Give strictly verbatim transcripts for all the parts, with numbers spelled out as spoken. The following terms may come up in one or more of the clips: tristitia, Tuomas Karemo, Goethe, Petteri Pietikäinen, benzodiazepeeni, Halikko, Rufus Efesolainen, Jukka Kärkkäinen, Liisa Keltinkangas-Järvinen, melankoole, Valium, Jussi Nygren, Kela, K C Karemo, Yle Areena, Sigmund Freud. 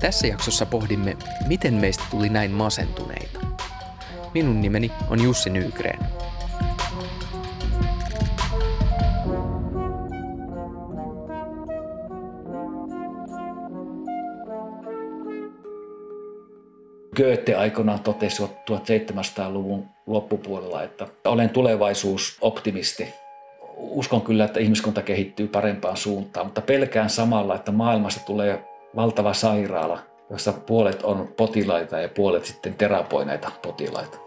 Tässä jaksossa pohdimme, miten meistä tuli näin masentuneita. Minun nimeni on Jussi Nygren. Goethe aikoinaan totesi seitsemäntoistasadan luvun loppupuolella, että olen tulevaisuusoptimisti. Uskon kyllä, että ihmiskunta kehittyy parempaan suuntaan, mutta pelkään samalla, että maailmasta tulee valtava sairaala, jossa puolet on potilaita ja puolet sitten terapoi näitä potilaita.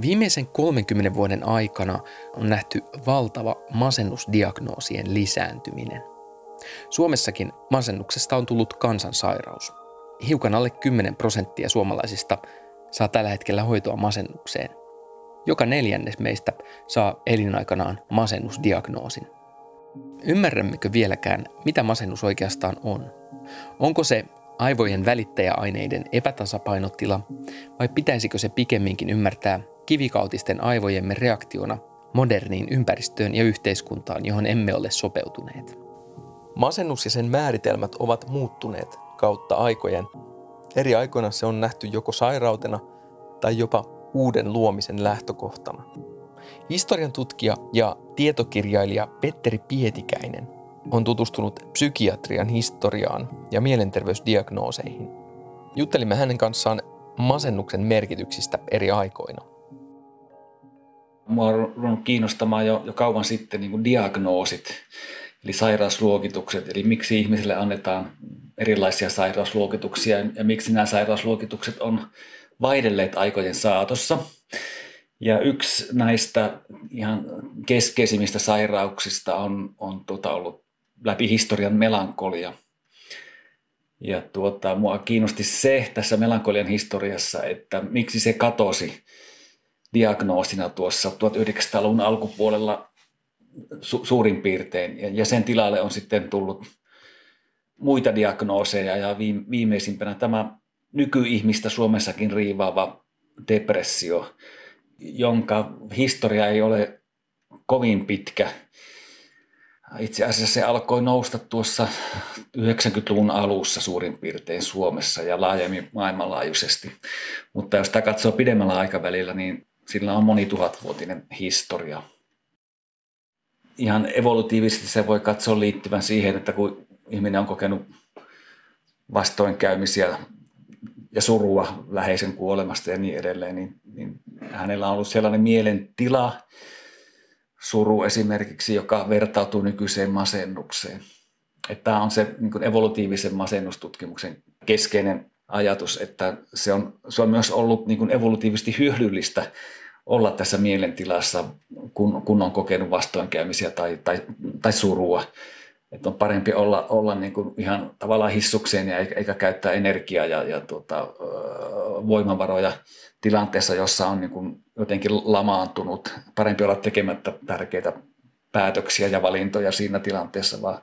Viimeisen kolmenkymmenen vuoden aikana on nähty valtava masennusdiagnoosien lisääntyminen. Suomessakin masennuksesta on tullut kansansairaus. Hiukan alle kymmenen prosenttia suomalaisista saa tällä hetkellä hoitoa masennukseen. Joka neljännes meistä saa elinaikanaan masennusdiagnoosin. Ymmärrämmekö vieläkään, mitä masennus oikeastaan on? Onko se aivojen välittäjäaineiden epätasapainotila, vai pitäisikö se pikemminkin ymmärtää kivikautisten aivojemme reaktiona moderniin ympäristöön ja yhteiskuntaan, johon emme ole sopeutuneet? Masennus ja sen määritelmät ovat muuttuneet kautta aikojen. Eri aikoina se on nähty joko sairautena tai jopa uuden luomisen lähtökohtana. Historian tutkija ja tietokirjailija Petteri Pietikäinen on tutustunut psykiatrian historiaan ja mielenterveysdiagnooseihin. Juttelimme hänen kanssaan masennuksen merkityksistä eri aikoina. Mua on ruvennut kiinnostamaan jo, jo kauan sitten niin kuin diagnoosit, eli sairausluokitukset, eli miksi ihmisille annetaan erilaisia sairausluokituksia ja miksi nämä sairausluokitukset on vaihdelleet aikojen saatossa. Ja yksi näistä ihan keskeisimmistä sairauksista on, on tuota ollut läpi historian melankolia. Ja tuota, mua kiinnosti se tässä melankolian historiassa, että miksi se katosi diagnoosina tuossa tuhatyhdeksänsataaluvun alkupuolella su- suurin piirtein. Ja, ja sen tilalle on sitten tullut muita diagnooseja ja viime- viimeisimpänä tämä nykyihmistä Suomessakin riivaava depressio, jonka historia ei ole kovin pitkä. Itse asiassa se alkoi nousta tuossa yhdeksänkymmentäluvun alussa suurin piirtein Suomessa ja laajemmin maailmanlaajuisesti. Mutta jos sitä katsoo pidemmällä aikavälillä, niin sillä on monituhatvuotinen historia. Ihan evolutiivisesti se voi katsoa liittyvän siihen, että kun ihminen on kokenut vastoinkäymisiä ja surua läheisen kuolemasta ja niin edelleen, niin, niin hänellä on ollut sellainen mielentila, suru esimerkiksi, joka vertautuu nykyiseen masennukseen. Että tämä on se niin kuin evolutiivisen masennustutkimuksen keskeinen ajatus, että se on, se on myös ollut niin kuin evolutiivisesti hyödyllistä olla tässä mielentilassa, kun, kun on kokenut vastoinkäymisiä tai, tai, tai surua. Että on parempi olla, olla niin kuin ihan tavallaan hissukseen ja eikä käyttää energiaa ja, ja tuota, voimavaroja tilanteessa, jossa on niin kuin jotenkin lamaantunut. Parempi olla tekemättä tärkeitä päätöksiä ja valintoja siinä tilanteessa, vaan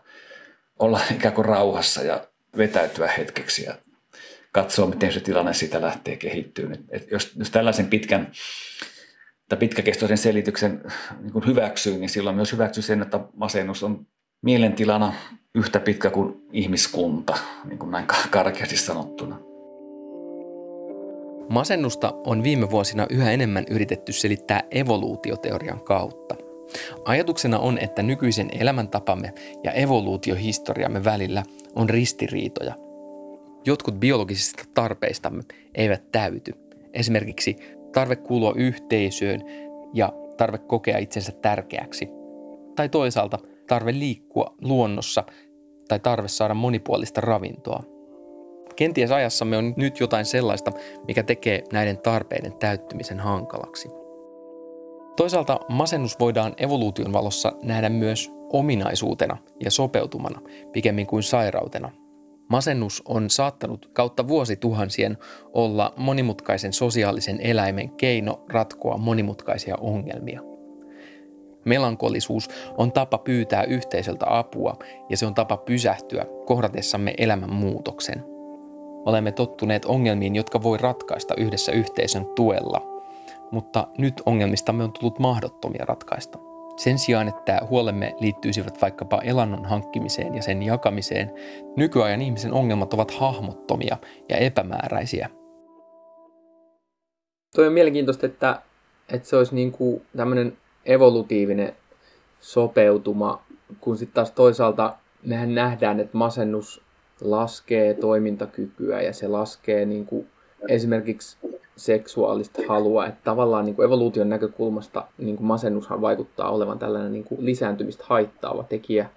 olla ikään kuin rauhassa ja vetäytyä hetkeksi ja katsoa, miten se tilanne siitä lähtee kehittyyn. Et jos, jos tällaisen pitkän tai pitkäkestoisen selityksen niin kuin hyväksyy, niin silloin myös hyväksyy sen, että masennus on mielentilana yhtä pitkä kuin ihmiskunta, niin kuin näin karkeasti sanottuna. Masennusta on viime vuosina yhä enemmän yritetty selittää evoluutioteorian kautta. Ajatuksena on, että nykyisen elämäntapamme ja evoluutiohistoriamme välillä on ristiriitoja. Jotkut biologisista tarpeistamme eivät täyty. Esimerkiksi tarve kuulua yhteisöön ja tarve kokea itsensä tärkeäksi. Tai toisaalta tarve liikkua luonnossa tai tarve saada monipuolista ravintoa. Kenties ajassamme on nyt jotain sellaista, mikä tekee näiden tarpeiden täyttymisen hankalaksi. Toisaalta masennus voidaan evoluution valossa nähdä myös ominaisuutena ja sopeutumana, pikemmin kuin sairautena. Masennus on saattanut kautta vuosituhansien olla monimutkaisen sosiaalisen eläimen keino ratkoa monimutkaisia ongelmia. Melankolisuus on tapa pyytää yhteisöltä apua ja se on tapa pysähtyä kohdatessamme elämän muutoksen. Olemme tottuneet ongelmiin, jotka voi ratkaista yhdessä yhteisön tuella, mutta nyt ongelmistamme on tullut mahdottomia ratkaista. Sen sijaan, että huolemme liittyisivät vaikkapa elannon hankkimiseen ja sen jakamiseen, nykyajan ihmisen ongelmat ovat hahmottomia ja epämääräisiä. Tuo on mielenkiintoista, että, että se olisi niin kuin tämmöinen evolutiivinen sopeutuma, kun sitten taas toisaalta mehän nähdään, että masennus laskee toimintakykyä ja se laskee niin kuin esimerkiksi seksuaalista halua, että tavallaan niin kuin evoluution näkökulmasta niin kuin masennushan vaikuttaa olevan tällainen niin kuin lisääntymistä haittaava tekijä,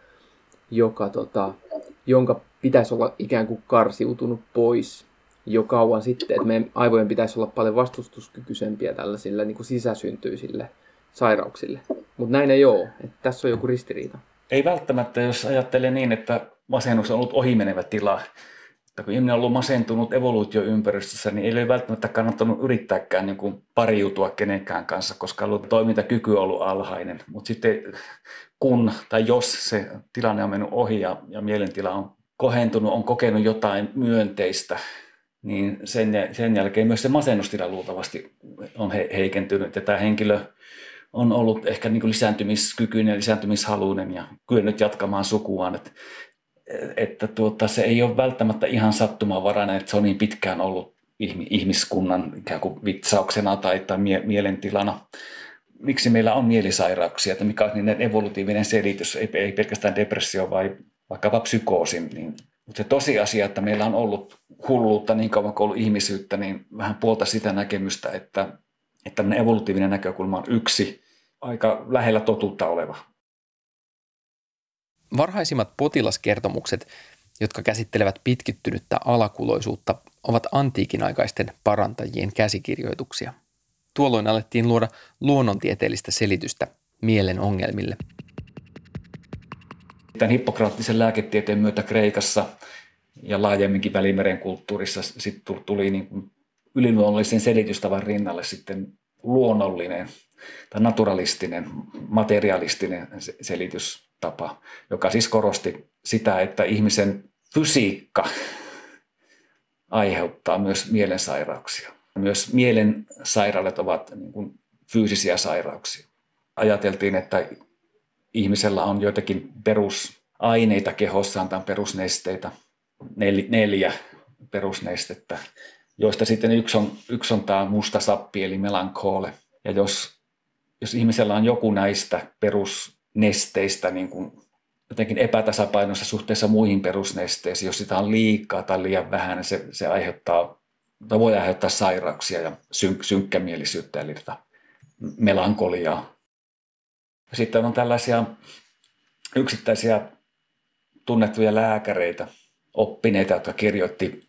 joka, tota, jonka pitäisi olla ikään kuin karsiutunut pois jo kauan sitten, että meidän aivojen pitäisi olla paljon vastustuskykyisempiä tällaisille niin kuin sisäsyntyisille sairauksille, mutta näin ei ole, että tässä on joku ristiriita. Ei välttämättä, jos ajattelee niin, että masennus on ollut ohimenevä tila. Että kun ihminen on ollut masentunut evoluutioympäristössä, niin ei ole välttämättä kannattanut yrittääkään niin kuin pariutua kenenkään kanssa, koska toimintakyky on ollut alhainen. Mutta sitten kun tai jos se tilanne on mennyt ohi ja, ja mielentila on kohentunut, on kokenut jotain myönteistä, niin sen, sen jälkeen myös se masennustila luultavasti on he, heikentynyt. Ja tämä henkilö on ollut ehkä niin kuin lisääntymiskykyinen ja lisääntymishaluinen ja kyennyt jatkamaan sukuaan. Et, että tuota, se ei ole välttämättä ihan sattumanvarainen, että se on niin pitkään ollut ihmiskunnan ikään kuin vitsauksena tai, tai mie- mielentilana. Miksi meillä on mielisairauksia, että mikä on niiden evolutiivinen selitys, ei, ei pelkästään depressio vai vaikkapa psykoosin. Niin. Mutta se tosiasia, että meillä on ollut hulluutta niin kauan kuin ollut ihmisyyttä, niin vähän puolta sitä näkemystä, että, että evolutiivinen näkökulma on yksi aika lähellä totuutta oleva. Varhaisimmat potilaskertomukset, jotka käsittelevät pitkittynyttä alakuloisuutta, ovat antiikin aikaisten parantajien käsikirjoituksia. Tuolloin alettiin luoda luonnontieteellistä selitystä mielen ongelmille. Tämän hippokraattisen lääketieteen myötä Kreikassa ja laajemminkin Välimeren kulttuurissa sit tuli niin kuin yliluonnollisen selitystavan rinnalle sitten luonnollinen tai naturalistinen, materialistinen selitystapa, joka siis korosti sitä, että ihmisen fysiikka aiheuttaa myös mielensairauksia. Myös mielensairaudet ovat niin kuin fyysisiä sairauksia. Ajateltiin, että ihmisellä on joitakin perusaineita kehossaan tai perusnesteitä, nel, neljä perusnestettä, joista sitten yksi on, yksi on tämä musta sappi eli melankoole. Ja jos, jos ihmisellä on joku näistä perusnesteistä niin kuin jotenkin epätasapainossa suhteessa muihin perusnesteisiin, jos sitä on liikaa tai liian vähän, niin se, se aiheuttaa, tai voi aiheuttaa sairauksia ja syn, synkkämielisyyttä, eli melankoliaa. Sitten on tällaisia yksittäisiä tunnettuja lääkäreitä, oppineita, jotka kirjoitti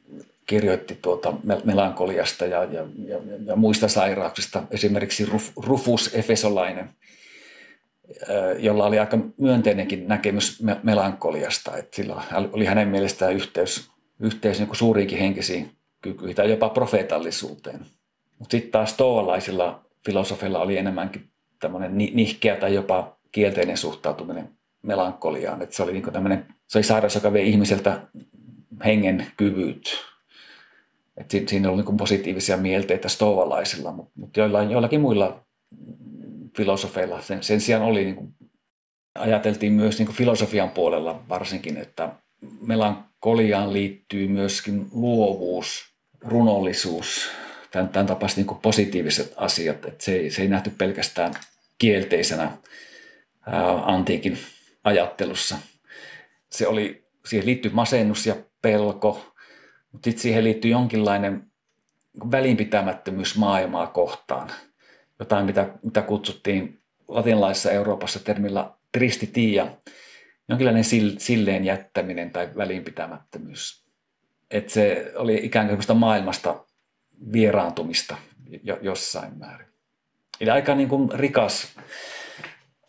kirjoitti tuota melankoliasta ja, ja, ja, ja muista sairauksista, esimerkiksi Ruf, Rufus Efesolainen, jolla oli aika myönteinenkin näkemys melankoliasta. Että sillä oli hänen mielestään yhteys, yhteys niin kuin suuriinkin henkisiin kykyihin tai jopa profeetallisuuteen. Mutta sitten taas stoalaisilla filosofilla oli enemmänkin tämmöinen nihkeä tai jopa kielteinen suhtautuminen melankoliaan. Että se oli, niin tämmöinen, se oli sairaus, joka vei ihmiseltä hengen kyvyyt. Et siinä on niin positiivisia mielteitä stoavalaisilla, mutta joillain, joillakin muilla filosofeilla sen, sen sijaan oli, niin kuin, ajateltiin myös niin filosofian puolella varsinkin, että melankoliaan liittyy myöskin luovuus, runollisuus, tämän, tämän tapaiset niin positiiviset asiat. Et se, ei, se ei nähty pelkästään kielteisenä ää, antiikin ajattelussa. Se oli, siihen liittyy masennus ja pelko. Mutta sitten siihen liittyy jonkinlainen välinpitämättömyys maailmaa kohtaan. Jotain, mitä, mitä kutsuttiin latinalaisessa Euroopassa termillä tristitia. Jonkinlainen silleen jättäminen tai välinpitämättömyys. Että se oli ikään kuin maailmasta vieraantumista jossain määrin. Eli aika niin kuin rikas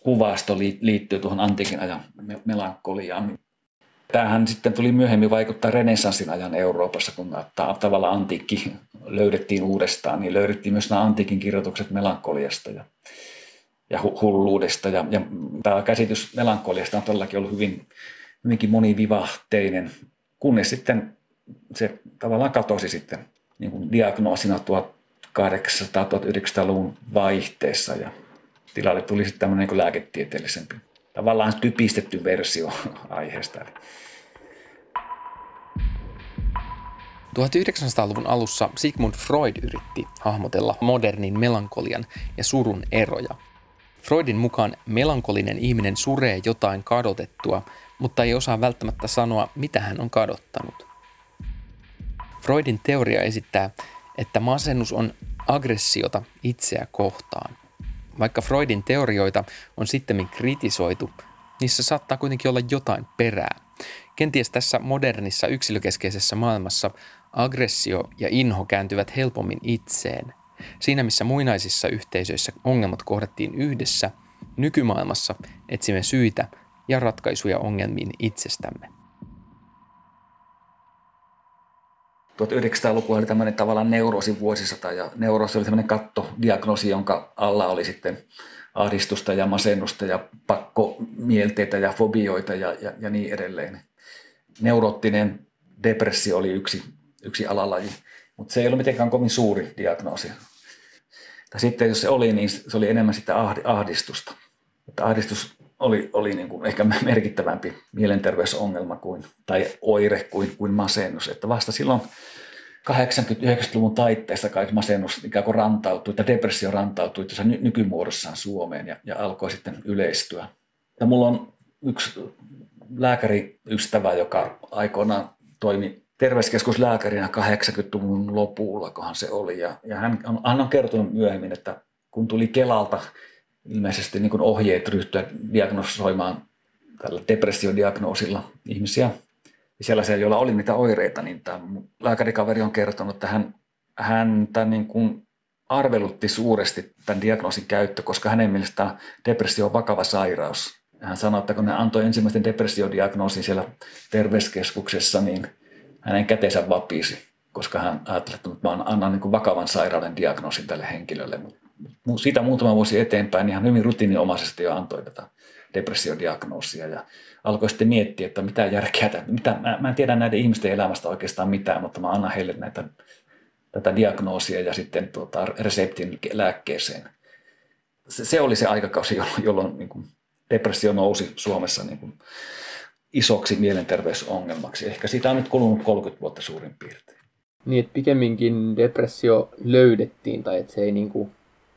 kuvasto liittyy tuohon antiikin ajan melankoliaan. Tämähän sitten tuli myöhemmin vaikuttaa renessanssin ajan Euroopassa, kun tavallaan antiikki löydettiin uudestaan, niin löydettiin myös nämä antiikin kirjoitukset melankoliasta ja, ja hulluudesta. Ja, ja tämä käsitys melankoliasta on todellakin ollut hyvin, hyvinkin monivivahteinen, kunnes sitten se tavallaan katosi sitten niin kuin diagnoosina tuhatkahdeksansataa yhdeksänsataaluvun vaihteessa ja tilalle tuli sitten tämmöinen niin kuin lääketieteellisempi. Tavallaan typistetty versio aiheesta. tuhatyhdeksänsataaluvun alussa Sigmund Freud yritti hahmotella modernin melankolian ja surun eroja. Freudin mukaan melankolinen ihminen suree jotain kadotettua, mutta ei osaa välttämättä sanoa, mitä hän on kadottanut. Freudin teoria esittää, että masennus on aggressiota itseä kohtaan. Vaikka Freudin teorioita on sittemmin kritisoitu, niissä saattaa kuitenkin olla jotain perää. Kenties tässä modernissa yksilökeskeisessä maailmassa aggressio ja inho kääntyvät helpommin itseen. Siinä missä muinaisissa yhteisöissä ongelmat kohdattiin yhdessä, nykymaailmassa etsimme syitä ja ratkaisuja ongelmiin itsestämme. tuhatyhdeksänsataaluku oli tämmöinen tavallaan neuroosin vuosisata ja neuroosi oli tämmöinen kattodiagnoosi, jonka alla oli sitten ahdistusta ja masennusta ja pakkomielteitä ja fobioita ja, ja, ja niin edelleen. Neuroottinen depressio oli yksi, yksi alalaji, mutta se ei ollut mitenkään kovin suuri diagnoosi. Tai sitten jos se oli, niin se oli enemmän sitä ahdistusta. Että ahdistus oli, oli niin kuin ehkä merkittävämpi mielenterveysongelma kuin, tai oire kuin, kuin masennus. Että vasta silloin kahdeksankymmentä-yhdeksänkymmentäluvun taitteessa kai masennus ikään kuin rantautui, tai depressio rantautui tuossa nykymuodossaan Suomeen ja, ja alkoi sitten yleistyä. Ja mulla on yksi lääkäriystävä, joka aikoinaan toimi terveyskeskuslääkärinä kahdeksankymmentäluvun lopulla, kohan se oli. Ja, ja hän, on, hän on kertonut myöhemmin, että kun tuli Kelalta ilmeisesti niin kuin ohjeet ryhtyä diagnosoimaan tällä depressiodiagnoosilla ihmisiä ja sellaisia, joilla oli niitä oireita, niin tämä lääkärikaveri on kertonut, että hän, häntä niin kuin arvelutti suuresti tämän diagnoosin käyttö, koska hänen mielestään depressio on vakava sairaus. Hän sanoi, että kun hän antoi ensimmäisen depressiodiagnoosin siellä terveyskeskuksessa, niin hänen käteensä vapisi, koska hän ajatteli, että mä annan niin kuin vakavan sairauden diagnoosin tälle henkilölle. Siitä muutama vuosi eteenpäin niin hän hyvin rutiininomaisesti jo antoi tätä depressiodiagnoosia ja alkoi sitten miettiä, että mitä järkeä, mitä, mä, mä en tiedä näiden ihmisten elämästä oikeastaan mitään, mutta mä annan heille näitä, tätä diagnoosia ja sitten tuota, reseptin lääkkeeseen. Se, se oli se aikakausi, jolloin, jolloin niin kuin depressio nousi Suomessa niin kuin isoksi mielenterveysongelmaksi. Ehkä siitä on nyt kulunut kolmekymmentä vuotta suurin piirtein. Niin, että pikemminkin depressio löydettiin tai että se ei niin kuin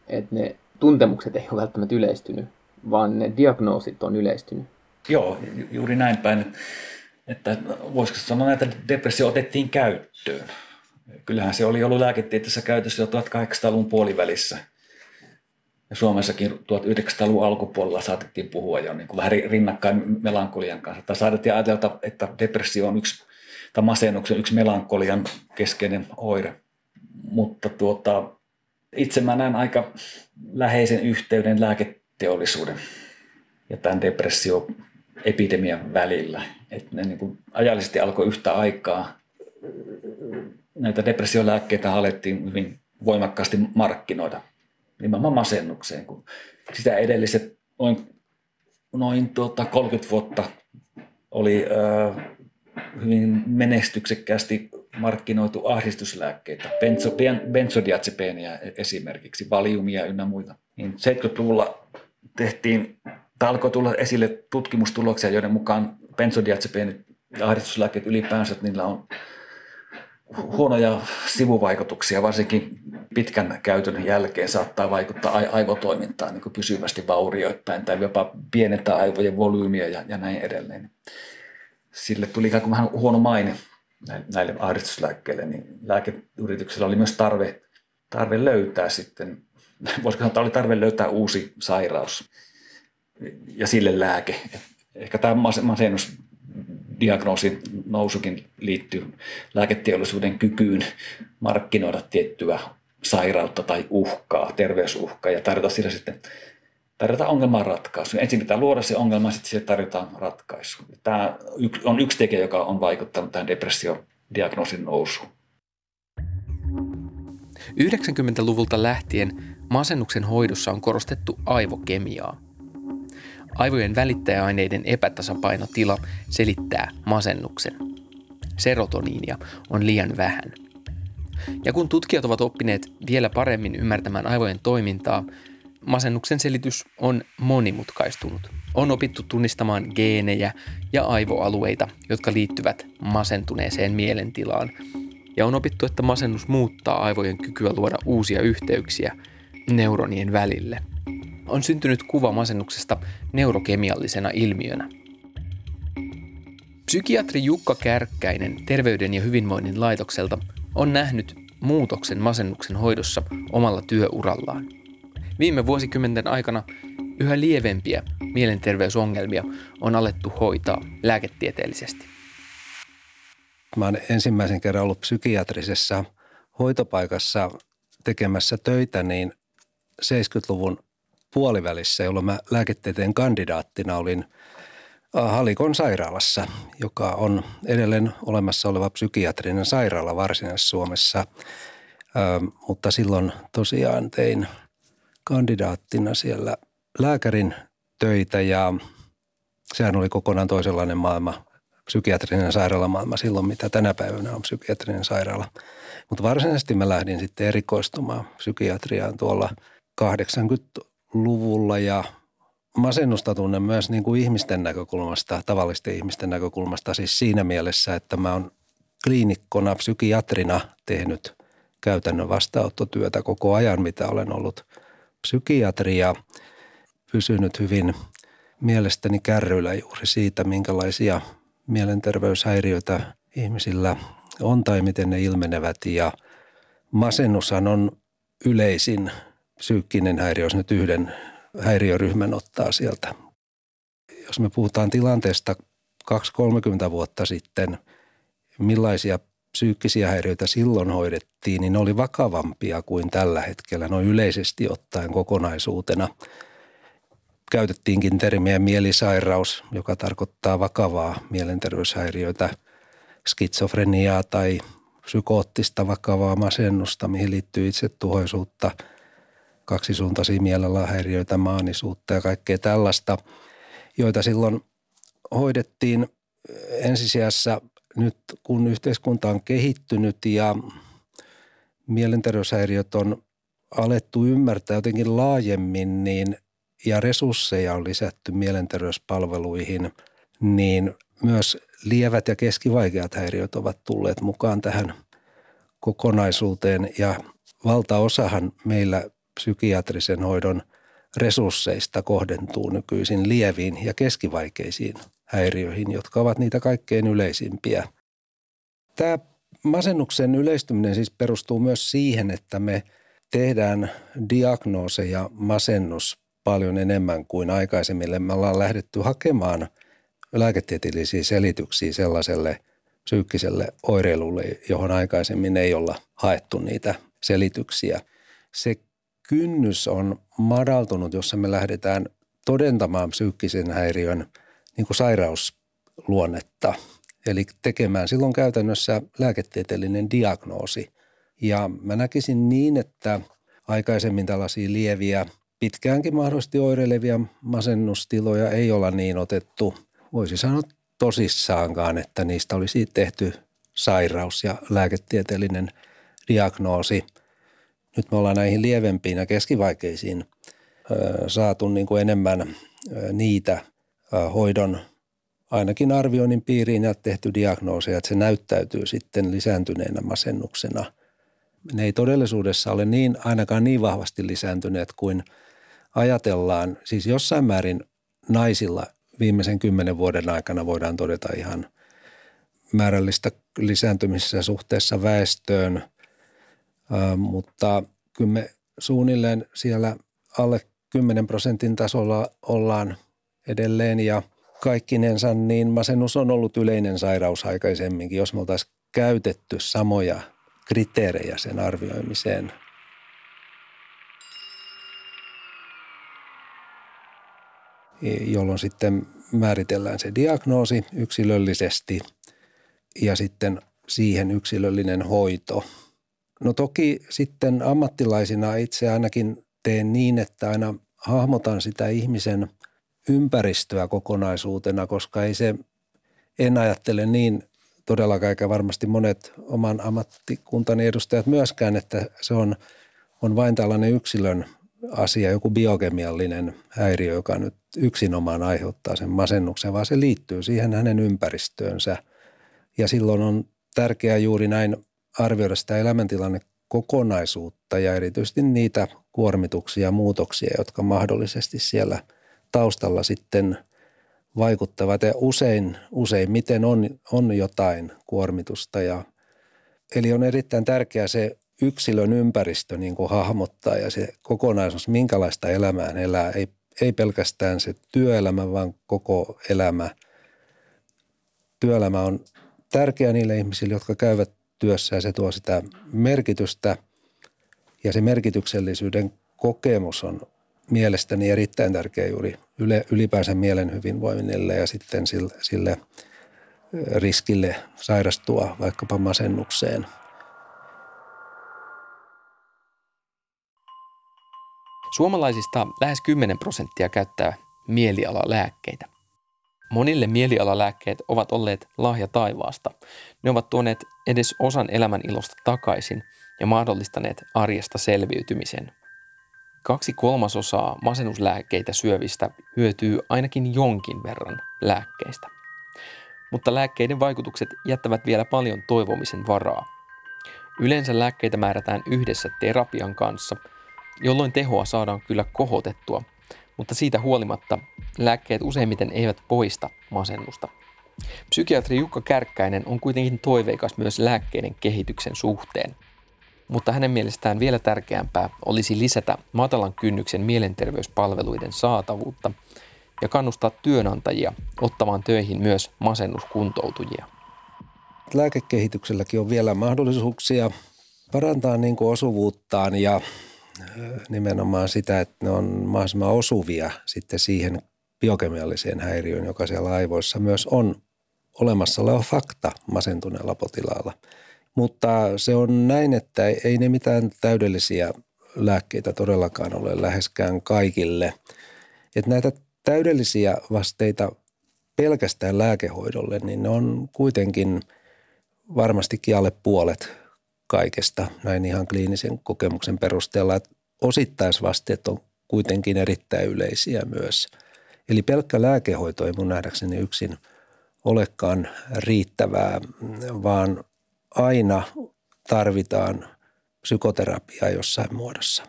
että ne tuntemukset ei ole välttämättä yleistynyt, vaan ne diagnoosit on yleistynyt. Joo, juuri näin päin, että voisiko sanoa, että depressio otettiin käyttöön. Kyllähän se oli ollut lääketieteessä käytössä jo tuhatkahdeksansataaluvun puolivälissä. Ja Suomessakin tuhatyhdeksänsataaluvun alkupuolella saatettiin puhua jo niin kuin vähän rinnakkain melankolian kanssa. Tai saatettiin ajatella, että depressio on yksi, tai masennuksen yksi melankolian keskeinen oire. Mutta tuota... Itse mä näen aika läheisen yhteyden lääketeollisuuden ja tämän depressioepidemian välillä. Että ne niin kuin ajallisesti alkoi yhtä aikaa. Näitä depressiolääkkeitä alettiin hyvin voimakkaasti markkinoida nimenomaan masennukseen, kun sitä edelliset noin, noin tuota kolmekymmentä vuotta oli äh, hyvin menestyksekkäästi markkinoitu ahdistuslääkkeitä, benzo, benzodiazepeenia esimerkiksi, valiumia ynnä muita. Niin seitsemänkymmentäluvulla tehtiin, tai alkoi tulla esille tutkimustuloksia, joiden mukaan benzodiazepeenit ja ahdistuslääkkeet ylipäänsä, niillä on huonoja sivuvaikutuksia, varsinkin pitkän käytön jälkeen saattaa vaikuttaa aivotoimintaan niin kuin pysyvästi vaurioittain tai jopa pienentää aivojen volyymia ja, ja näin edelleen. Sille tuli ikään kuin vähän huono maine näille ahdistuslääkkeille, niin lääkeyrityksellä oli myös tarve, tarve löytää sitten, voisiko sanoa, oli tarve löytää uusi sairaus ja sille lääke. Ehkä tämä masennusdiagnoosin nousukin liittyy lääketeollisuuden kykyyn markkinoida tiettyä sairautta tai uhkaa, terveysuhkaa ja tarjota sillä sitten tarjota ongelman ratkaisu. Ensin pitää luoda se ongelma, sitten siihen tarjotaan ratkaisu. Tämä on yksi tekijä, joka on vaikuttanut tähän depressiodiagnoosin nousuun. yhdeksänkymmentäluvulta lähtien masennuksen hoidossa on korostettu aivokemiaa. Aivojen välittäjäaineiden epätasapainotila selittää masennuksen. Serotoniinia on liian vähän. Ja kun tutkijat ovat oppineet vielä paremmin ymmärtämään aivojen toimintaa, masennuksen selitys on monimutkaistunut. On opittu tunnistamaan geenejä ja aivoalueita, jotka liittyvät masentuneeseen mielentilaan. Ja on opittu, että masennus muuttaa aivojen kykyä luoda uusia yhteyksiä neuronien välille. On syntynyt kuva masennuksesta neurokemiallisena ilmiönä. Psykiatri Jukka Kärkkäinen Terveyden ja hyvinvoinnin laitokselta on nähnyt muutoksen masennuksen hoidossa omalla työurallaan. Viime vuosikymmenten aikana yhä lievempiä mielenterveysongelmia on alettu hoitaa lääketieteellisesti. Mä olen ensimmäisen kerran ollut psykiatrisessa hoitopaikassa tekemässä töitä niin seitsemänkymmentäluvun puolivälissä, jolloin mä lääketieteen kandidaattina olin Halikon sairaalassa, joka on edelleen olemassa oleva psykiatrinen sairaala Varsinais-Suomessa, Ö, mutta silloin tosiaan tein kandidaattina siellä lääkärin töitä ja sehän oli kokonaan toisenlainen maailma, psykiatrinen sairaalamaailma silloin, mitä tänä päivänä on psykiatrinen sairaala. Mutta varsinaisesti mä lähdin sitten erikoistumaan psykiatriaan tuolla kahdeksankymmentäluvulla ja masennusta tunnen myös niin kuin ihmisten näkökulmasta, tavallisten ihmisten näkökulmasta, siis siinä mielessä, että mä oon kliinikkona, psykiatrina tehnyt käytännön vastaanottotyötä koko ajan, mitä olen ollut psykiatria, pysynyt hyvin mielestäni kärryillä juuri siitä, minkälaisia mielenterveyshäiriöitä ihmisillä on tai miten ne ilmenevät ja masennushan on yleisin psyykkinen häiriö, jos nyt yhden häiriöryhmän ottaa sieltä. Jos me puhutaan tilanteesta kaksikymmentä kolmekymmentä vuotta sitten, millaisia psyykkisiä häiriöitä silloin hoidettiin, niin ne oli vakavampia kuin tällä hetkellä, noin yleisesti ottaen kokonaisuutena. Käytettiinkin termiä mielisairaus, joka tarkoittaa vakavaa mielenterveyshäiriöitä, skitsofreniaa tai psykoottista vakavaa masennusta, mihin liittyy itsetuhoisuutta, kaksisuuntaisia mielialahäiriöitä, maanisuutta ja kaikkea tällaista, joita silloin hoidettiin ensisijassa nyt, kun yhteiskunta on kehittynyt ja mielenterveyshäiriöt on alettu ymmärtää jotenkin laajemmin niin, ja resursseja on lisätty mielenterveyspalveluihin, niin myös lievät ja keskivaikeat häiriöt ovat tulleet mukaan tähän kokonaisuuteen ja valtaosahan meillä psykiatrisen hoidon resursseista kohdentuu nykyisin lieviin ja keskivaikeisiin häiriöihin, jotka ovat niitä kaikkein yleisimpiä. Tämä masennuksen yleistyminen siis perustuu myös siihen, että me tehdään diagnooseja masennus paljon enemmän kuin aikaisemmin. Me ollaan lähdetty hakemaan lääketieteellisiä selityksiä sellaiselle psyykkiselle oireilulle, johon aikaisemmin ei olla haettu niitä selityksiä. Se kynnys on madaltunut, jossa me lähdetään todentamaan psyykkisen häiriön niin kuin sairausluonnetta, eli tekemään silloin käytännössä lääketieteellinen diagnoosi. Ja mä näkisin niin, että aikaisemmin tällaisia lieviä, pitkäänkin mahdollisesti oireilevia masennustiloja ei olla niin otettu, voisi sanoa tosissaankaan, että niistä olisi tehty sairaus ja lääketieteellinen diagnoosi. Nyt me ollaan näihin lievempiin ja keskivaikeisiin ö, saatu niin kuin enemmän ö, niitä ö, hoidon ainakin arvioinnin piiriin ja tehty diagnooseja, että se näyttäytyy sitten lisääntyneenä masennuksena. Ne ei todellisuudessa ole niin, ainakaan niin vahvasti lisääntyneet kuin ajatellaan. Siis jossain määrin naisilla viimeisen kymmenen vuoden aikana voidaan todeta ihan määrällistä lisääntymisessä suhteessa väestöön. Uh, mutta kyllä me suunnilleen siellä alle kymmenen prosentin tasolla ollaan edelleen ja kaikkinensa niin masennus on ollut yleinen sairaus aikaisemminkin, jos me oltaisiin käytetty samoja kriteerejä sen arvioimiseen. jolloin sitten määritellään se diagnoosi yksilöllisesti ja sitten siihen yksilöllinen hoito. No toki sitten ammattilaisina itse ainakin teen niin, että aina hahmotan sitä ihmisen ympäristöä kokonaisuutena, koska ei se, en ajattele niin todellakaan, eikä varmasti monet oman ammattikuntani edustajat myöskään, että se on, on vain tällainen yksilön asia, joku biokemiallinen häiriö, joka nyt yksinomaan aiheuttaa sen masennuksen, vaan se liittyy siihen hänen ympäristöönsä. Ja silloin on tärkeää juuri näin arvioida sitä elämäntilannekokonaisuutta ja erityisesti niitä kuormituksia ja muutoksia, jotka mahdollisesti siellä taustalla sitten vaikuttavat. Ja usein, usein miten on, on jotain kuormitusta. Ja, eli on erittäin tärkeää se yksilön ympäristö niin kuin hahmottaa ja se kokonaisuus, minkälaista elämää elää. Ei, ei pelkästään se työelämä, vaan koko elämä. Työelämä on tärkeä niille ihmisille, jotka käyvät työssä, ja se tuo sitä merkitystä, ja se merkityksellisyyden kokemus on mielestäni erittäin tärkeä juuri ylipäänsä mielen hyvinvoinnille ja sitten sille, sille riskille sairastua vaikkapa masennukseen. Suomalaisista lähes kymmenen prosenttia käyttää mielialalääkkeitä. Monille mielialalääkkeet ovat olleet lahja taivaasta. Ne ovat tuoneet edes osan elämän ilosta takaisin ja mahdollistaneet arjesta selviytymisen. Kaksi kolmasosaa masennuslääkkeitä syövistä hyötyy ainakin jonkin verran lääkkeistä. Mutta lääkkeiden vaikutukset jättävät vielä paljon toivomisen varaa. Yleensä lääkkeitä määrätään yhdessä terapian kanssa, jolloin tehoa saadaan kyllä kohotettua, mutta siitä huolimatta lääkkeet useimmiten eivät poista masennusta. Psykiatri Jukka Kärkkäinen on kuitenkin toiveikas myös lääkkeiden kehityksen suhteen. Mutta hänen mielestään vielä tärkeämpää olisi lisätä matalan kynnyksen mielenterveyspalveluiden saatavuutta ja kannustaa työnantajia ottamaan töihin myös masennuskuntoutujia. Lääkekehitykselläkin on vielä mahdollisuuksia parantaa niin kuin osuvuuttaan ja nimenomaan sitä, että ne on mahdollisimman osuvia sitten siihen biokemialliseen häiriöön, joka siellä aivoissa myös on olemassa oleva fakta masentuneella potilaalla. Mutta se on näin, että ei ne mitään täydellisiä lääkkeitä todellakaan ole läheskään kaikille. Että näitä täydellisiä vasteita pelkästään lääkehoidolle, niin ne on kuitenkin varmastikin alle puolet kaikesta näin ihan kliinisen kokemuksen perusteella. Että osittaisvasteet on kuitenkin erittäin yleisiä myös. Eli pelkkä lääkehoito ei mun nähdäkseni yksin olekaan riittävää, vaan aina tarvitaan psykoterapiaa jossain muodossa.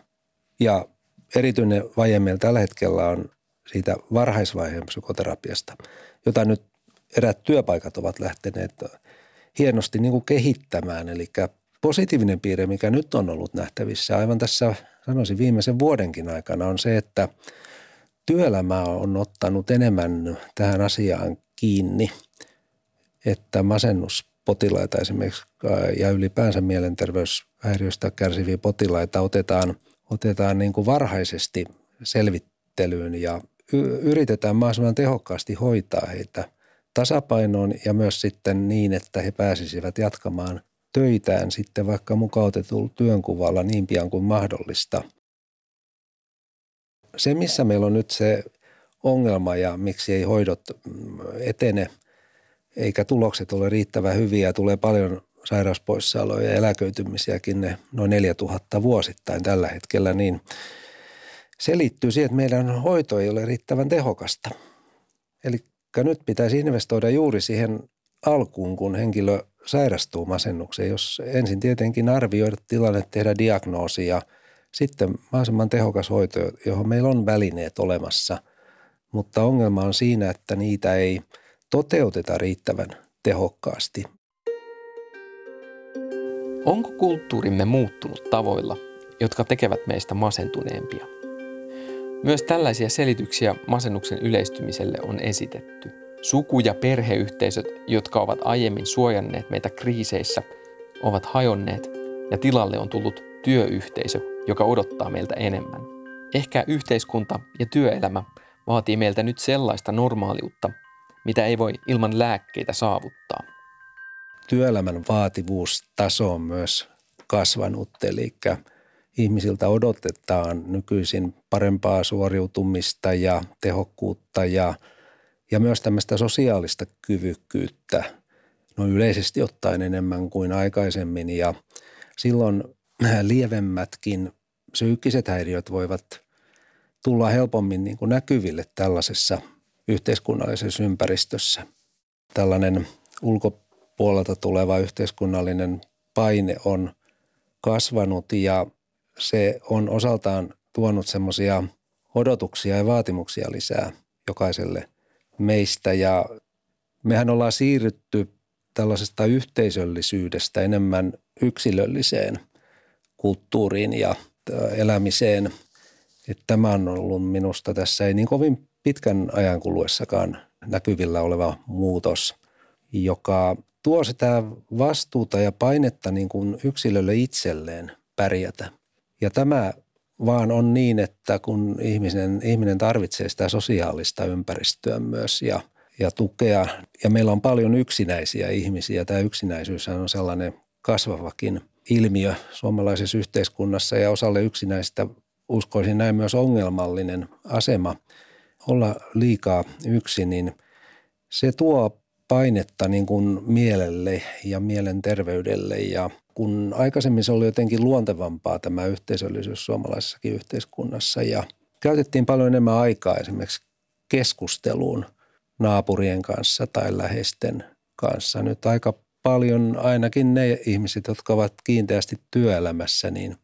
Ja erityinen vaje meillä tällä hetkellä on siitä varhaisvaiheen psykoterapiasta, jota nyt eräät työpaikat ovat lähteneet hienosti niin kuin kehittämään. Eli positiivinen piirre, mikä nyt on ollut nähtävissä aivan tässä sanoisin viimeisen vuodenkin aikana, on se, että työelämä on ottanut enemmän tähän asiaan kiinni, että masennus potilaita esimerkiksi ja ylipäänsä mielenterveyshäiriöstä kärsiviä potilaita otetaan, otetaan niin kuin varhaisesti selvittelyyn ja y- yritetään mahdollisimman tehokkaasti hoitaa heitä tasapainoon ja myös sitten niin, että he pääsisivät jatkamaan töitään sitten vaikka mukautetulla työnkuvalla niin pian kuin mahdollista. Se, missä meillä on nyt se ongelma ja miksi ei hoidot etene, eikä tulokset ole riittävän hyviä. Tulee paljon sairauspoissaoloja ja eläköitymisiäkin, ne noin neljätuhatta vuosittain tällä hetkellä. Niin se liittyy siihen, että meidän hoito ei ole riittävän tehokasta. Eli nyt pitäisi investoida juuri siihen alkuun, kun henkilö sairastuu masennukseen. Jos ensin tietenkin arvioida tilanne, tehdä diagnoosi ja sitten mahdollisimman tehokas hoito, johon meillä on välineet olemassa. Mutta ongelma on siinä, että niitä ei toteuteta riittävän tehokkaasti. Onko kulttuurimme muuttunut tavoilla, jotka tekevät meistä masentuneempia? Myös tällaisia selityksiä masennuksen yleistymiselle on esitetty. Suku- ja perheyhteisöt, jotka ovat aiemmin suojanneet meitä kriiseissä, ovat hajonneet ja tilalle on tullut työyhteisö, joka odottaa meiltä enemmän. Ehkä yhteiskunta ja työelämä vaatii meiltä nyt sellaista normaaliutta, mitä ei voi ilman lääkkeitä saavuttaa. Työelämän vaativuustaso on myös kasvanut, eli ihmisiltä odotetaan nykyisin parempaa suoriutumista ja tehokkuutta ja, ja myös tämmöistä sosiaalista kyvykkyyttä, no yleisesti ottaen enemmän kuin aikaisemmin, ja silloin lievemmätkin psyykkiset häiriöt voivat tulla helpommin niin kuin näkyville tällaisessa yhteiskunnallisessa ympäristössä. Tällainen ulkopuolelta tuleva yhteiskunnallinen paine on kasvanut ja se on osaltaan tuonut semmoisia odotuksia ja vaatimuksia lisää jokaiselle meistä. Ja mehän ollaan siirrytty tällaisesta yhteisöllisyydestä enemmän yksilölliseen kulttuuriin ja elämiseen. Että tämä on ollut minusta tässä ei niin kovin pitkän ajan kuluessakaan näkyvillä oleva muutos, joka tuo sitä vastuuta ja painetta niin kuin yksilölle itselleen pärjätä. Ja tämä vaan on niin, että kun ihminen, ihminen tarvitsee sitä sosiaalista ympäristöä myös ja, ja tukea. Ja meillä on paljon yksinäisiä ihmisiä. Tämä yksinäisyys on sellainen kasvavakin ilmiö suomalaisessa yhteiskunnassa ja osalle yksinäistä uskoisin näin myös ongelmallinen asema olla liikaa yksin, niin se tuo painetta niin kuin mielelle ja mielenterveydelle. Ja kun aikaisemmin se oli jotenkin luontevampaa tämä yhteisöllisyys suomalaisessakin yhteiskunnassa ja käytettiin paljon enemmän aikaa esimerkiksi keskusteluun naapurien kanssa tai läheisten kanssa. Nyt aika paljon ainakin ne ihmiset, jotka ovat kiinteästi työelämässä, niin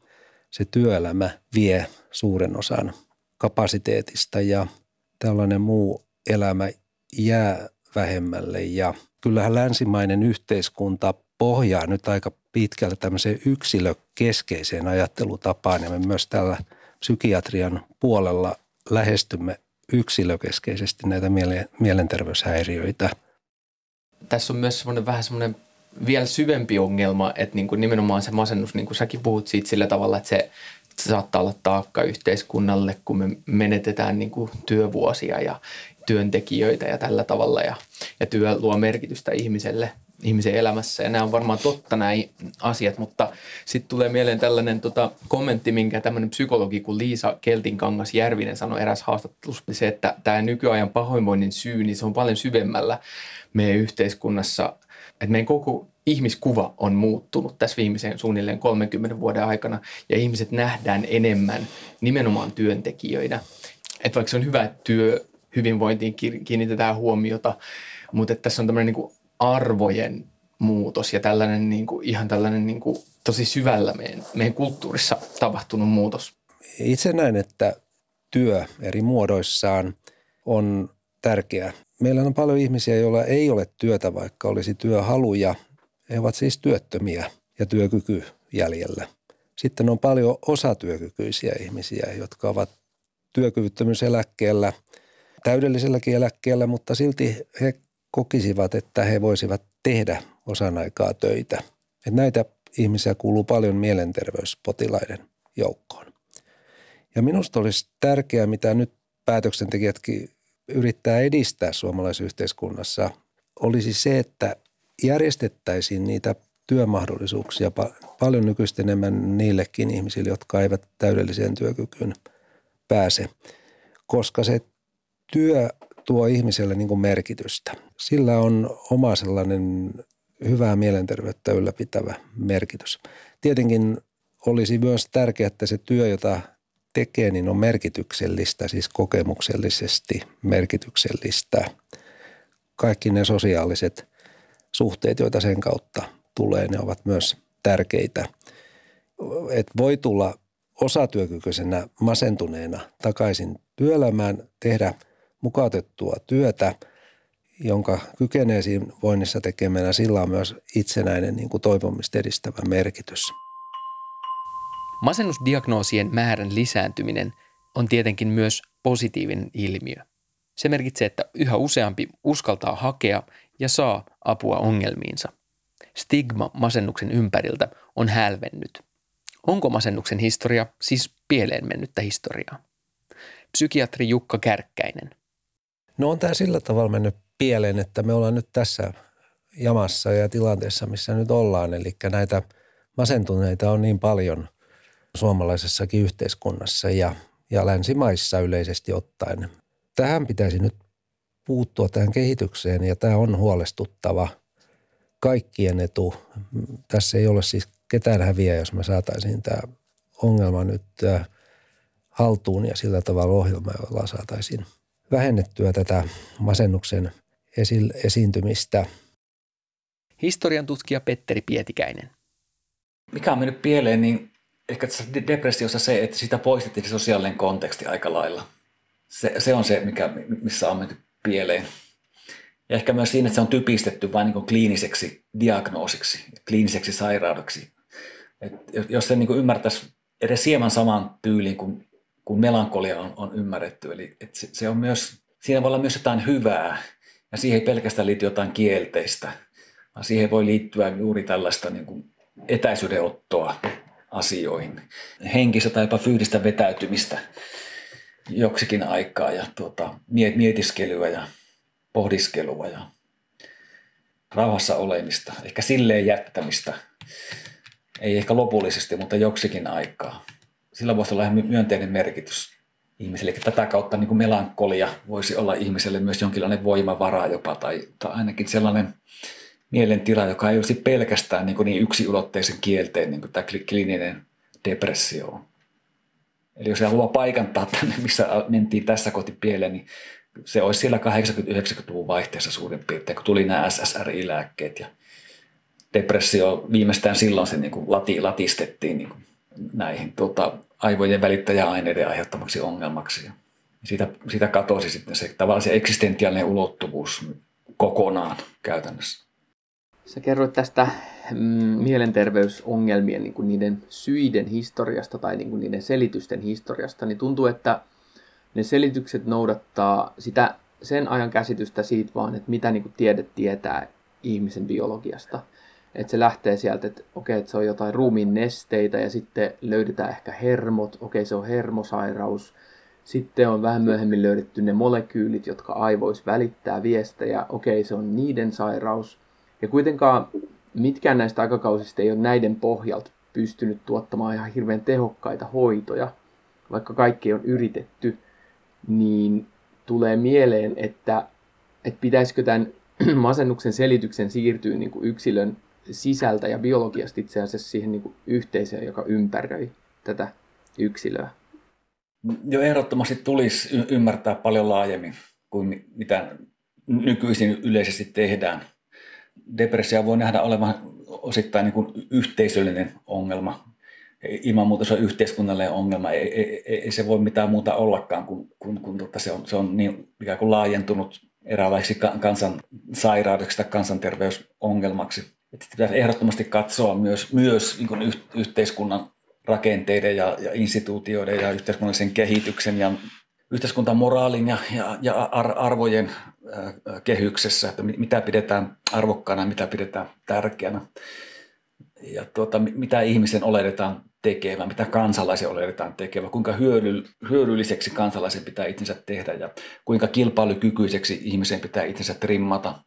se työelämä vie suuren osan kapasiteetista ja tällainen muu elämä jää vähemmälle. Ja kyllähän länsimainen yhteiskunta pohjaa nyt aika pitkälle tämmöiseen yksilökeskeiseen ajattelutapaan ja me myös tällä psykiatrian puolella lähestymme yksilökeskeisesti näitä mielenterveyshäiriöitä. Tässä on myös semmoinen vähän semmoinen vielä syvempi ongelma, että niin kuin nimenomaan se masennus, niin kuin säkin puhut siitä sillä tavalla, että se saattaa olla taakka yhteiskunnalle, kun me menetetään niin kuin työvuosia ja työntekijöitä ja tällä tavalla. Ja, ja työ luo merkitystä ihmiselle, ihmisen elämässä. Ja nämä on varmaan totta nämä asiat, mutta sitten tulee mieleen tällainen tota, kommentti, minkä tämmöinen psykologi kuin Liisa Keltinkangas-Järvinen sanoi eräs haastattelussa, se, että tämä nykyajan pahoinvoinnin syy, niin se on paljon syvemmällä meidän yhteiskunnassa. Että meidän koko ihmiskuva on muuttunut tässä viimeisen suunnilleen kolmenkymmenen vuoden aikana ja ihmiset nähdään enemmän nimenomaan työntekijöinä. Että vaikka se on hyvä, että työhyvinvointiin kiinnitetään huomiota, mutta että tässä on tämmöinen niin kuin arvojen muutos ja tällainen niin kuin, ihan tällainen niin kuin tosi syvällä meidän, meidän kulttuurissa tapahtunut muutos. Itse näen, että työ eri muodoissaan on tärkeää. Meillä on paljon ihmisiä, joilla ei ole työtä, vaikka olisi työhaluja. He ovat siis työttömiä ja työkyky jäljellä. Sitten on paljon osatyökykyisiä ihmisiä, jotka ovat työkyvyttömyyseläkkeellä, täydelliselläkin eläkkeellä, mutta silti he kokisivat, että he voisivat tehdä osan aikaa töitä. Et näitä ihmisiä kuuluu paljon mielenterveyspotilaiden joukkoon. Ja minusta olisi tärkeää, mitä nyt päätöksentekijätkin yrittää edistää suomalaisessa yhteiskunnassa, olisi se, että järjestettäisiin niitä työmahdollisuuksia paljon nykyistä enemmän niillekin ihmisille, jotka eivät täydelliseen työkykyyn pääse, koska se työ tuo ihmiselle niin kuin merkitystä. Sillä on oma sellainen hyvää mielenterveyttä ylläpitävä merkitys. Tietenkin olisi myös tärkeää, että se työ, jota tekee, niin on merkityksellistä, siis kokemuksellisesti merkityksellistä. Kaikki ne sosiaaliset suhteet, joita sen kautta tulee, ne ovat myös tärkeitä. Et voi tulla osatyökykyisenä masentuneena takaisin työelämään, tehdä mukautettua työtä, jonka kykenee siinä voinnissa tekemään. Sillä on myös itsenäinen niin kuin toipumista edistävä merkitys. Masennusdiagnoosien määrän lisääntyminen on tietenkin myös positiivinen ilmiö. Se merkitsee, että yhä useampi uskaltaa hakea ja saa apua ongelmiinsa. Stigma masennuksen ympäriltä on hälvennyt. Onko masennuksen historia siis pieleen mennyttä historiaa? psykiatri Jukka Kärkkäinen. No on tämä sillä tavalla mennyt pieleen, että me ollaan nyt tässä jamassa ja tilanteessa, missä nyt ollaan. Eli näitä masentuneita on niin paljon suomalaisessakin yhteiskunnassa ja, ja länsimaissa yleisesti ottaen. Tähän pitäisi nyt puuttua tähän kehitykseen ja tämä on huolestuttava kaikkien etu. Tässä ei ole siis ketään häviä, jos me saataisiin tämä ongelma nyt haltuun ja sillä tavalla ohjelma, jolla saataisiin vähennettyä tätä masennuksen esi- esiintymistä. Historian tutkija Petteri Pietikäinen. Mikä on mennyt pieleen, niin ehkä tässä depressiossa se, että sitä poistettiin se sosiaalinen konteksti aika lailla. Se, se on se, mikä, missä on mennyt pieleen. Ja ehkä myös siinä, että se on typistetty vain niin kuin kliiniseksi diagnoosiksi, kliiniseksi sairaudeksi. Et jos se niin kuin ymmärtäisi edes hieman saman tyyliin kuin, kuin melankolia on, on ymmärretty. Eli et se, se on myös, siinä voi olla myös jotain hyvää ja siihen ei pelkästään liity jotain kielteistä, vaan siihen voi liittyä juuri tällaista niin kuin etäisyydenottoa asioihin, henkistä tai jopa fyysistä vetäytymistä joksikin aikaa ja tuota, mietiskelyä ja pohdiskelua ja rauhassa olemista, ehkä silleen jättämistä, ei ehkä lopullisesti, mutta joksikin aikaa. Sillä voisi olla myönteinen merkitys ihmiselle. Eli tätä kautta niin kuin melankolia voisi olla ihmiselle myös jonkinlainen voimavara jopa tai, tai ainakin sellainen mielentila, joka ei olisi pelkästään niin, niin yksiulotteisen kielteen, niin kuin tämä kliininen depressio on. Eli jos ei halua paikantaa tänne, missä mentiin tässä kohti pieleen, niin se olisi siellä kahdeksankymmentä-yhdeksänkymmentäluvun vaihteessa suurin piirtein, kun tuli nämä S S R I-lääkkeet ja depressio viimeistään silloin se niin kuin lati, latistettiin niin kuin näihin tuota, aivojen välittäjäaineiden aiheuttamaksi ongelmaksi. Ja siitä, siitä katosi sitten se tavallaan se eksistentiaalinen ulottuvuus kokonaan käytännössä. Sä kerroit tästä mm, mielenterveysongelmien niin kuin niiden syiden historiasta tai niin kuin niiden selitysten historiasta, niin tuntuu, että ne selitykset noudattaa sitä, sen ajan käsitystä siitä vaan, että mitä niin kuin tiede tietää ihmisen biologiasta. Että se lähtee sieltä, että okei, okay, että se on jotain ruumiin nesteitä ja sitten löydetään ehkä hermot, okei, okay, se on hermosairaus. Sitten on vähän myöhemmin löydetty ne molekyylit, jotka aivois välittää viestejä, okei, okay, se on niiden sairaus. Ja kuitenkaan mitkään näistä aikakausista ei ole näiden pohjalta pystynyt tuottamaan ihan hirveän tehokkaita hoitoja, vaikka kaikki on yritetty, niin tulee mieleen, että, että pitäisikö tämän masennuksen selityksen siirtyä niin kuin yksilön sisältä ja biologiasta itse asiassa siihen niin kuin yhteisöön, joka ympäröi tätä yksilöä. Jo ehdottomasti tulisi y- ymmärtää paljon laajemmin kuin mitä nykyisin yleisesti tehdään. Depressio voi nähdä olevan osittain niin kuin yhteisöllinen ongelma. Ilman muuta se on yhteiskunnallinen ongelma. Ei, ei, ei se voi mitään muuta ollakaan, kun, kun, kun totta, se on, se on niin ikään kuin laajentunut eräänlaiseksi kansansairaudeksi tai kansanterveysongelmaksi. Että pitäisi ehdottomasti katsoa myös, myös niin kuin yh, yhteiskunnan rakenteiden ja, ja instituutioiden ja yhteiskunnallisen kehityksen ja yhteiskuntamoraalin ja, ja, ja arvojen kehyksessä, että mitä pidetään arvokkaana, mitä pidetään tärkeänä ja tuota, mitä ihmisen oletetaan tekevän, mitä kansalaisen oletetaan tekevän, kuinka hyödylliseksi kansalaisen pitää itsensä tehdä ja kuinka kilpailukykyiseksi ihmisen pitää itsensä trimmata.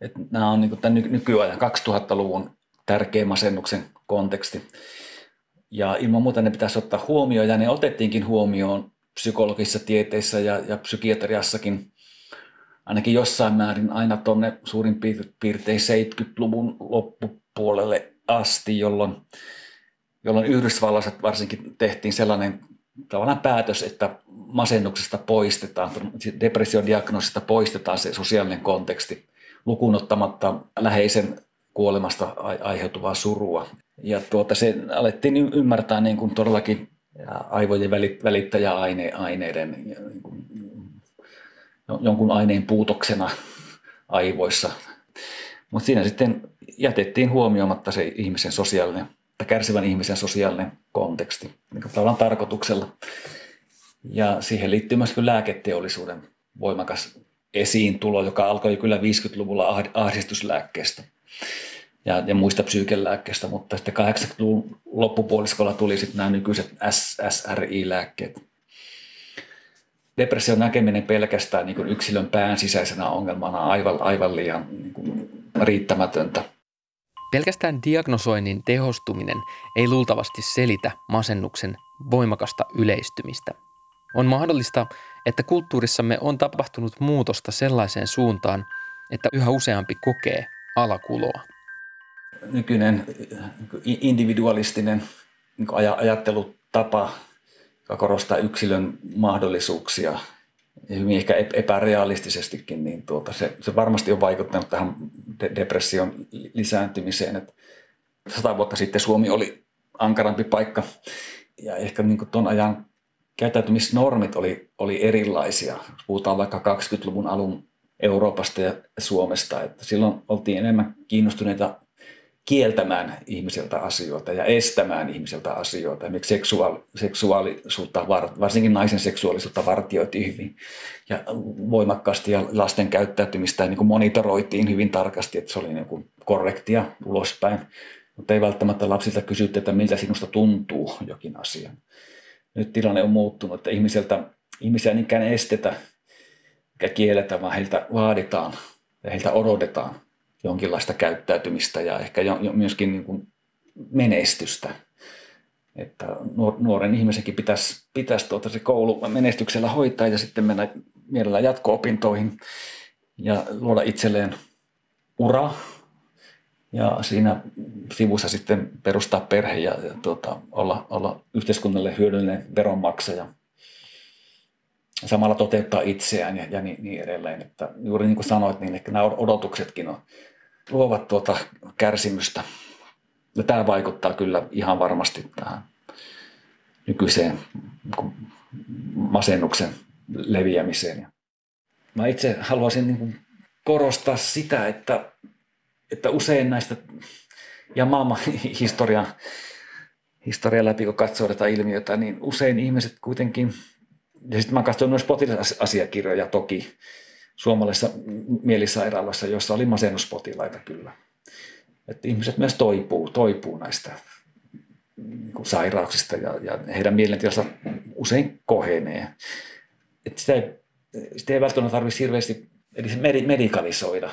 Et nämä on niin kuin tämän nykyajan kaksituhattaluvun tärkeä masennuksen konteksti ja ilman muuta ne pitäisi ottaa huomioon ja ne otettiinkin huomioon psykologisissa tieteissä ja, ja psykiatriassakin ainakin jossain määrin aina tuonne suurin piirtein seitsemänkymmentäluvun loppupuolelle asti, jolloin, jolloin Yhdysvalloissa varsinkin tehtiin sellainen tavallaan päätös, että masennuksesta poistetaan, depressiodiagnoosista poistetaan se sosiaalinen konteksti, lukuun ottamatta läheisen kuolemasta aiheutuvaa surua. Ja tuota, se alettiin ymmärtää niin kuin todellakin aivojen välittäjäaineiden niin kuin jonkun aineen puutoksena aivoissa. Mutta siinä sitten jätettiin huomioimatta se ihmisen sosiaalinen, tai kärsivän ihmisen sosiaalinen konteksti, niin kuin tavallaan tarkoituksella. Ja siihen liittyy myös lääketeollisuuden voimakas esiintulo, joka alkoi kyllä viisikymmentäluvulla ahdistuslääkkeestä ja, ja muista psyykelääkkeistä, mutta sitten kahdeksankymmentäluvun loppupuoliskolla tuli sitten nämä nykyiset S S R I-lääkkeet. depression näkeminen pelkästään niin kuin yksilön pään sisäisenä ongelmana on aivan, aivan liian niin kuin riittämätöntä. Pelkästään diagnosoinnin tehostuminen ei luultavasti selitä masennuksen voimakasta yleistymistä. On mahdollista, että kulttuurissamme on tapahtunut muutosta sellaiseen suuntaan, että yhä useampi kokee alakuloa. Nykyinen individualistinen ajattelutapa, joka korostaa yksilön mahdollisuuksia hyvin ehkä epärealistisestikin, niin tuota, se, se varmasti on vaikuttanut tähän de- depression lisääntymiseen. Et sata vuotta sitten Suomi oli ankarampi paikka ja ehkä niin tuon ajan käyttäytymisnormit oli, oli erilaisia. Puhutaan vaikka kaksikymmentäluvun alun Euroopasta ja Suomesta, että silloin oltiin enemmän kiinnostuneita kieltämään ihmiseltä asioita ja estämään ihmiseltä asioita. Esimerkiksi seksuaali, seksuaalisuutta, varsinkin naisen seksuaalisuutta vartioitiin hyvin ja voimakkaasti ja lasten käyttäytymistä niin kuin monitoroitiin hyvin tarkasti, että se oli niin kuin korrektia ulospäin. Mutta ei välttämättä lapsilta kysytty, että miltä sinusta tuntuu jokin asia. Nyt tilanne on muuttunut, että ihmiseltä, ihmisiä niinkään estetä ja kielletä, vaan heiltä vaaditaan ja heiltä odotetaan jonkinlaista käyttäytymistä ja ehkä myöskin niin kuin menestystä. Että nuoren ihmisenkin pitäisi, pitäisi tuota se koulu menestyksellä hoitaa ja sitten mennä mielellään jatko-opintoihin ja luoda itselleen ura ja siinä sivussa sitten perustaa perhe ja, ja tuota, olla, olla yhteiskunnalle hyödyllinen veronmaksaja. Samalla toteuttaa itseään ja, ja niin, niin edelleen. Että juuri niin kuin sanoit, niin ehkä nämä odotuksetkin on, luovat tuota kärsimystä. Ja tämä vaikuttaa kyllä ihan varmasti tähän nykyiseen masennuksen leviämiseen. Mä itse haluaisin niin kuin korostaa sitä, että, että usein näistä ja maailman historian, historian läpi, kun katsoo tätä ilmiötä, niin usein ihmiset kuitenkin. Ja sitten mä katsoin myös potilasasiakirjoja toki suomalaisessa mielisairaalassa, jossa oli masennuspotilaita kyllä. Että ihmiset myös toipuu, toipuu näistä niin kuin sairauksista ja, ja heidän mielentilansa usein kohenee. Että sitä ei, sitä ei välttämättä tarvitse hirveästi medikalisoida.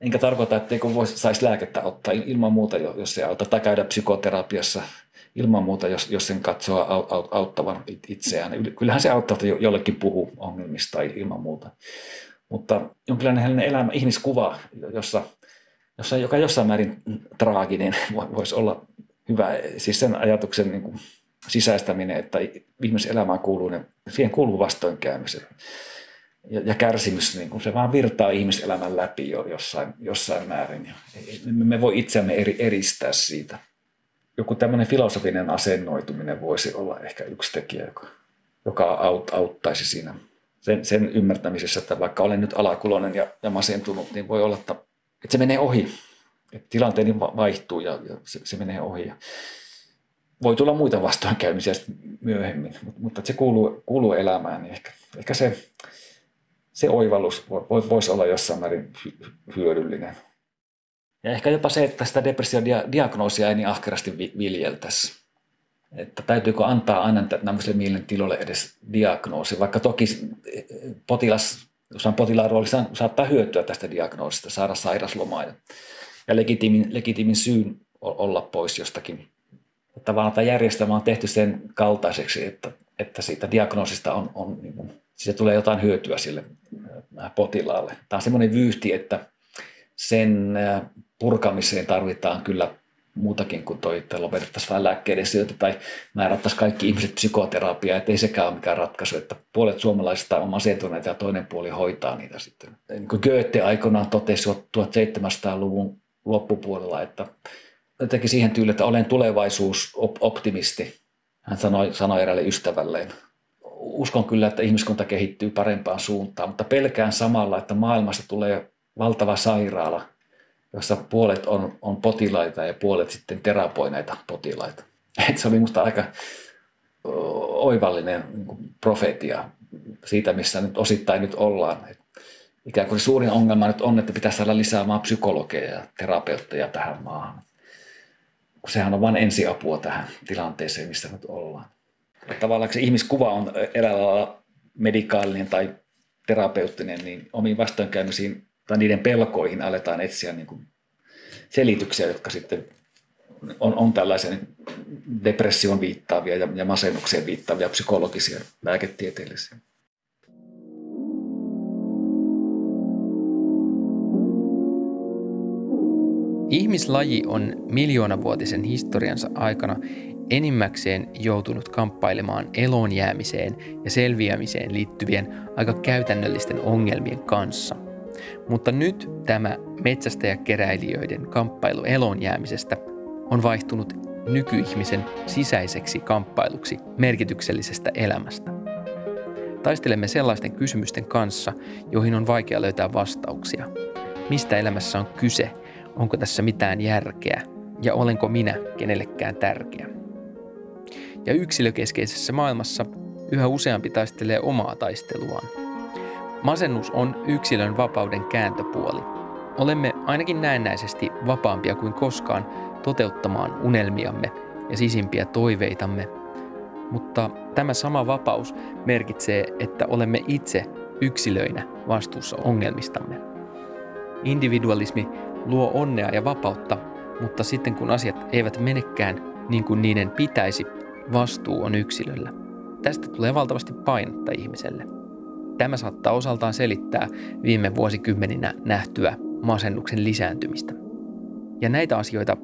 Enkä tarkoita, että ei saisi lääkettä ottaa ilman muuta, jos se auttaa, tai käydä psykoterapiassa. Ilman muuta, jos, jos sen katsoo auttavan itseään. Kyllähän se auttaa, että jollekin puhuu ongelmista ilman muuta. Mutta jonkinlainen hänen elämä, ihmiskuva, jossa, jossa, joka jossain määrin traaginen voisi olla hyvä. Siis sen ajatuksen niin kuin sisäistäminen, että ihmiselämään kuuluu, ne, siihen kuuluu vastoinkäymiset. Ja, ja kärsimys, niin kuin se vaan virtaa ihmiselämän läpi jo jossain, jossain määrin. Me, me voi itseämme eri, eristää siitä. Joku tämmöinen filosofinen asennoituminen voisi olla ehkä yksi tekijä, joka, joka aut, auttaisi siinä sen, sen ymmärtämisessä, että vaikka olen nyt alakuloinen ja, ja masentunut, niin voi olla, että, että se menee ohi. Että tilanteeni vaihtuu ja, ja se, se menee ohi. Ja voi tulla muita vastoinkäymisiä myöhemmin, mutta se kuuluu, kuuluu elämään. Niin ehkä, ehkä se, se oivallus voi, voisi olla jossain määrin hyödyllinen. Ja ehkä jopa se, että sitä depressiodiagnoosia ei niin ahkerasti viljeltäisi. Että täytyykö antaa aina tämmöiselle mielentilolle edes diagnoosi, vaikka toki potilas, potilaan rooli saattaa hyötyä tästä diagnoosista, saada sairaslomaa ja, ja legitiimin, legitiimin syyn olla pois jostakin. Että vaan tämä järjestelmä on tehty sen kaltaiseksi, että, että siitä diagnoosista on, on, niin kuin, siitä tulee jotain hyötyä sille potilaalle. Tämä on semmoinen vyyhti, että sen purkamiseen tarvitaan kyllä muutakin kuin toi, että lopetettaisiin vähän lääkkeiden syötä tai määrättäisiin kaikki ihmiset psykoterapiaa, ettei sekään ole mikään ratkaisu, että puolet suomalaisista on masentuneita ja toinen puoli hoitaa niitä sitten. Niin kuin Goethe aikanaan totesi seitsemäntoistasadan luvun loppupuolella, että jotenkin siihen tyyliin, että olen tulevaisuusoptimisti, hän sanoi, sanoi eräälle ystävälleen. Uskon kyllä, että ihmiskunta kehittyy parempaan suuntaan, mutta pelkään samalla, että maailmasta tulee valtava sairaala, jossa puolet on, on potilaita ja puolet sitten terapoineita potilaita. Et se oli minusta aika oivallinen niin kuin profetia siitä, missä nyt osittain nyt ollaan. Et ikään kuin suurin ongelma nyt on, että pitäisi saada lisää maan psykologeja ja terapeutteja tähän maahan. Kun sehän on vain ensiapua tähän tilanteeseen, missä nyt ollaan. Et tavallaan se ihmiskuva on eräällä lailla medikaalinen tai terapeuttinen, niin omiin vastoinkäymisiin tai niiden pelkoihin aletaan etsiä niin kuin selityksiä, jotka sitten on, on tällaisia niin depression viittaavia ja, ja masennukseen viittaavia psykologisia lääketieteellisiä. Ihmislaji on miljoonavuotisen historiansa aikana enimmäkseen joutunut kamppailemaan eloon jäämiseen ja selviämiseen liittyvien aika käytännöllisten ongelmien kanssa. Mutta nyt tämä metsästäjäkeräilijöiden kamppailu eloon jäämisestä on vaihtunut nykyihmisen sisäiseksi kamppailuksi merkityksellisestä elämästä. Taistelemme sellaisten kysymysten kanssa, joihin on vaikea löytää vastauksia. Mistä elämässä on kyse? Onko tässä mitään järkeä? Ja olenko minä kenellekään tärkeä? Ja yksilökeskeisessä maailmassa yhä useampi taistelee omaa taisteluaan. Masennus on yksilön vapauden kääntöpuoli. Olemme ainakin näennäisesti vapaampia kuin koskaan toteuttamaan unelmiamme ja sisimpiä toiveitamme. Mutta tämä sama vapaus merkitsee, että olemme itse yksilöinä vastuussa ongelmistamme. Individualismi luo onnea ja vapautta, mutta sitten kun asiat eivät menekään niin kuin niiden pitäisi, vastuu on yksilöllä. Tästä tulee valtavasti painetta ihmiselle. Tämä saattaa osaltaan selittää viime vuosikymmeninä nähtyä masennuksen lisääntymistä. Ja näitä asioita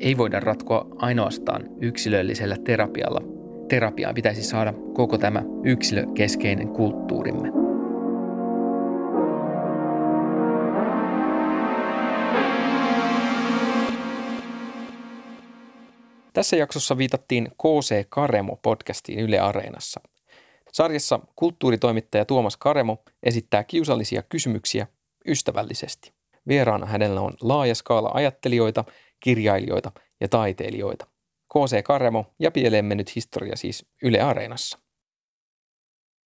ei voida ratkoa ainoastaan yksilöllisellä terapialla. Terapiaan pitäisi saada koko tämä yksilökeskeinen kulttuurimme. Tässä jaksossa viitattiin K C Karemo-podcastiin Yle Areenassa. Sarjassa kulttuuritoimittaja Tuomas Karemo esittää kiusallisia kysymyksiä ystävällisesti. Vieraana hänellä on laaja skaala ajattelijoita, kirjailijoita ja taiteilijoita. K C Karemo ja Pieleen mennyt historia siis Yle Areenassa.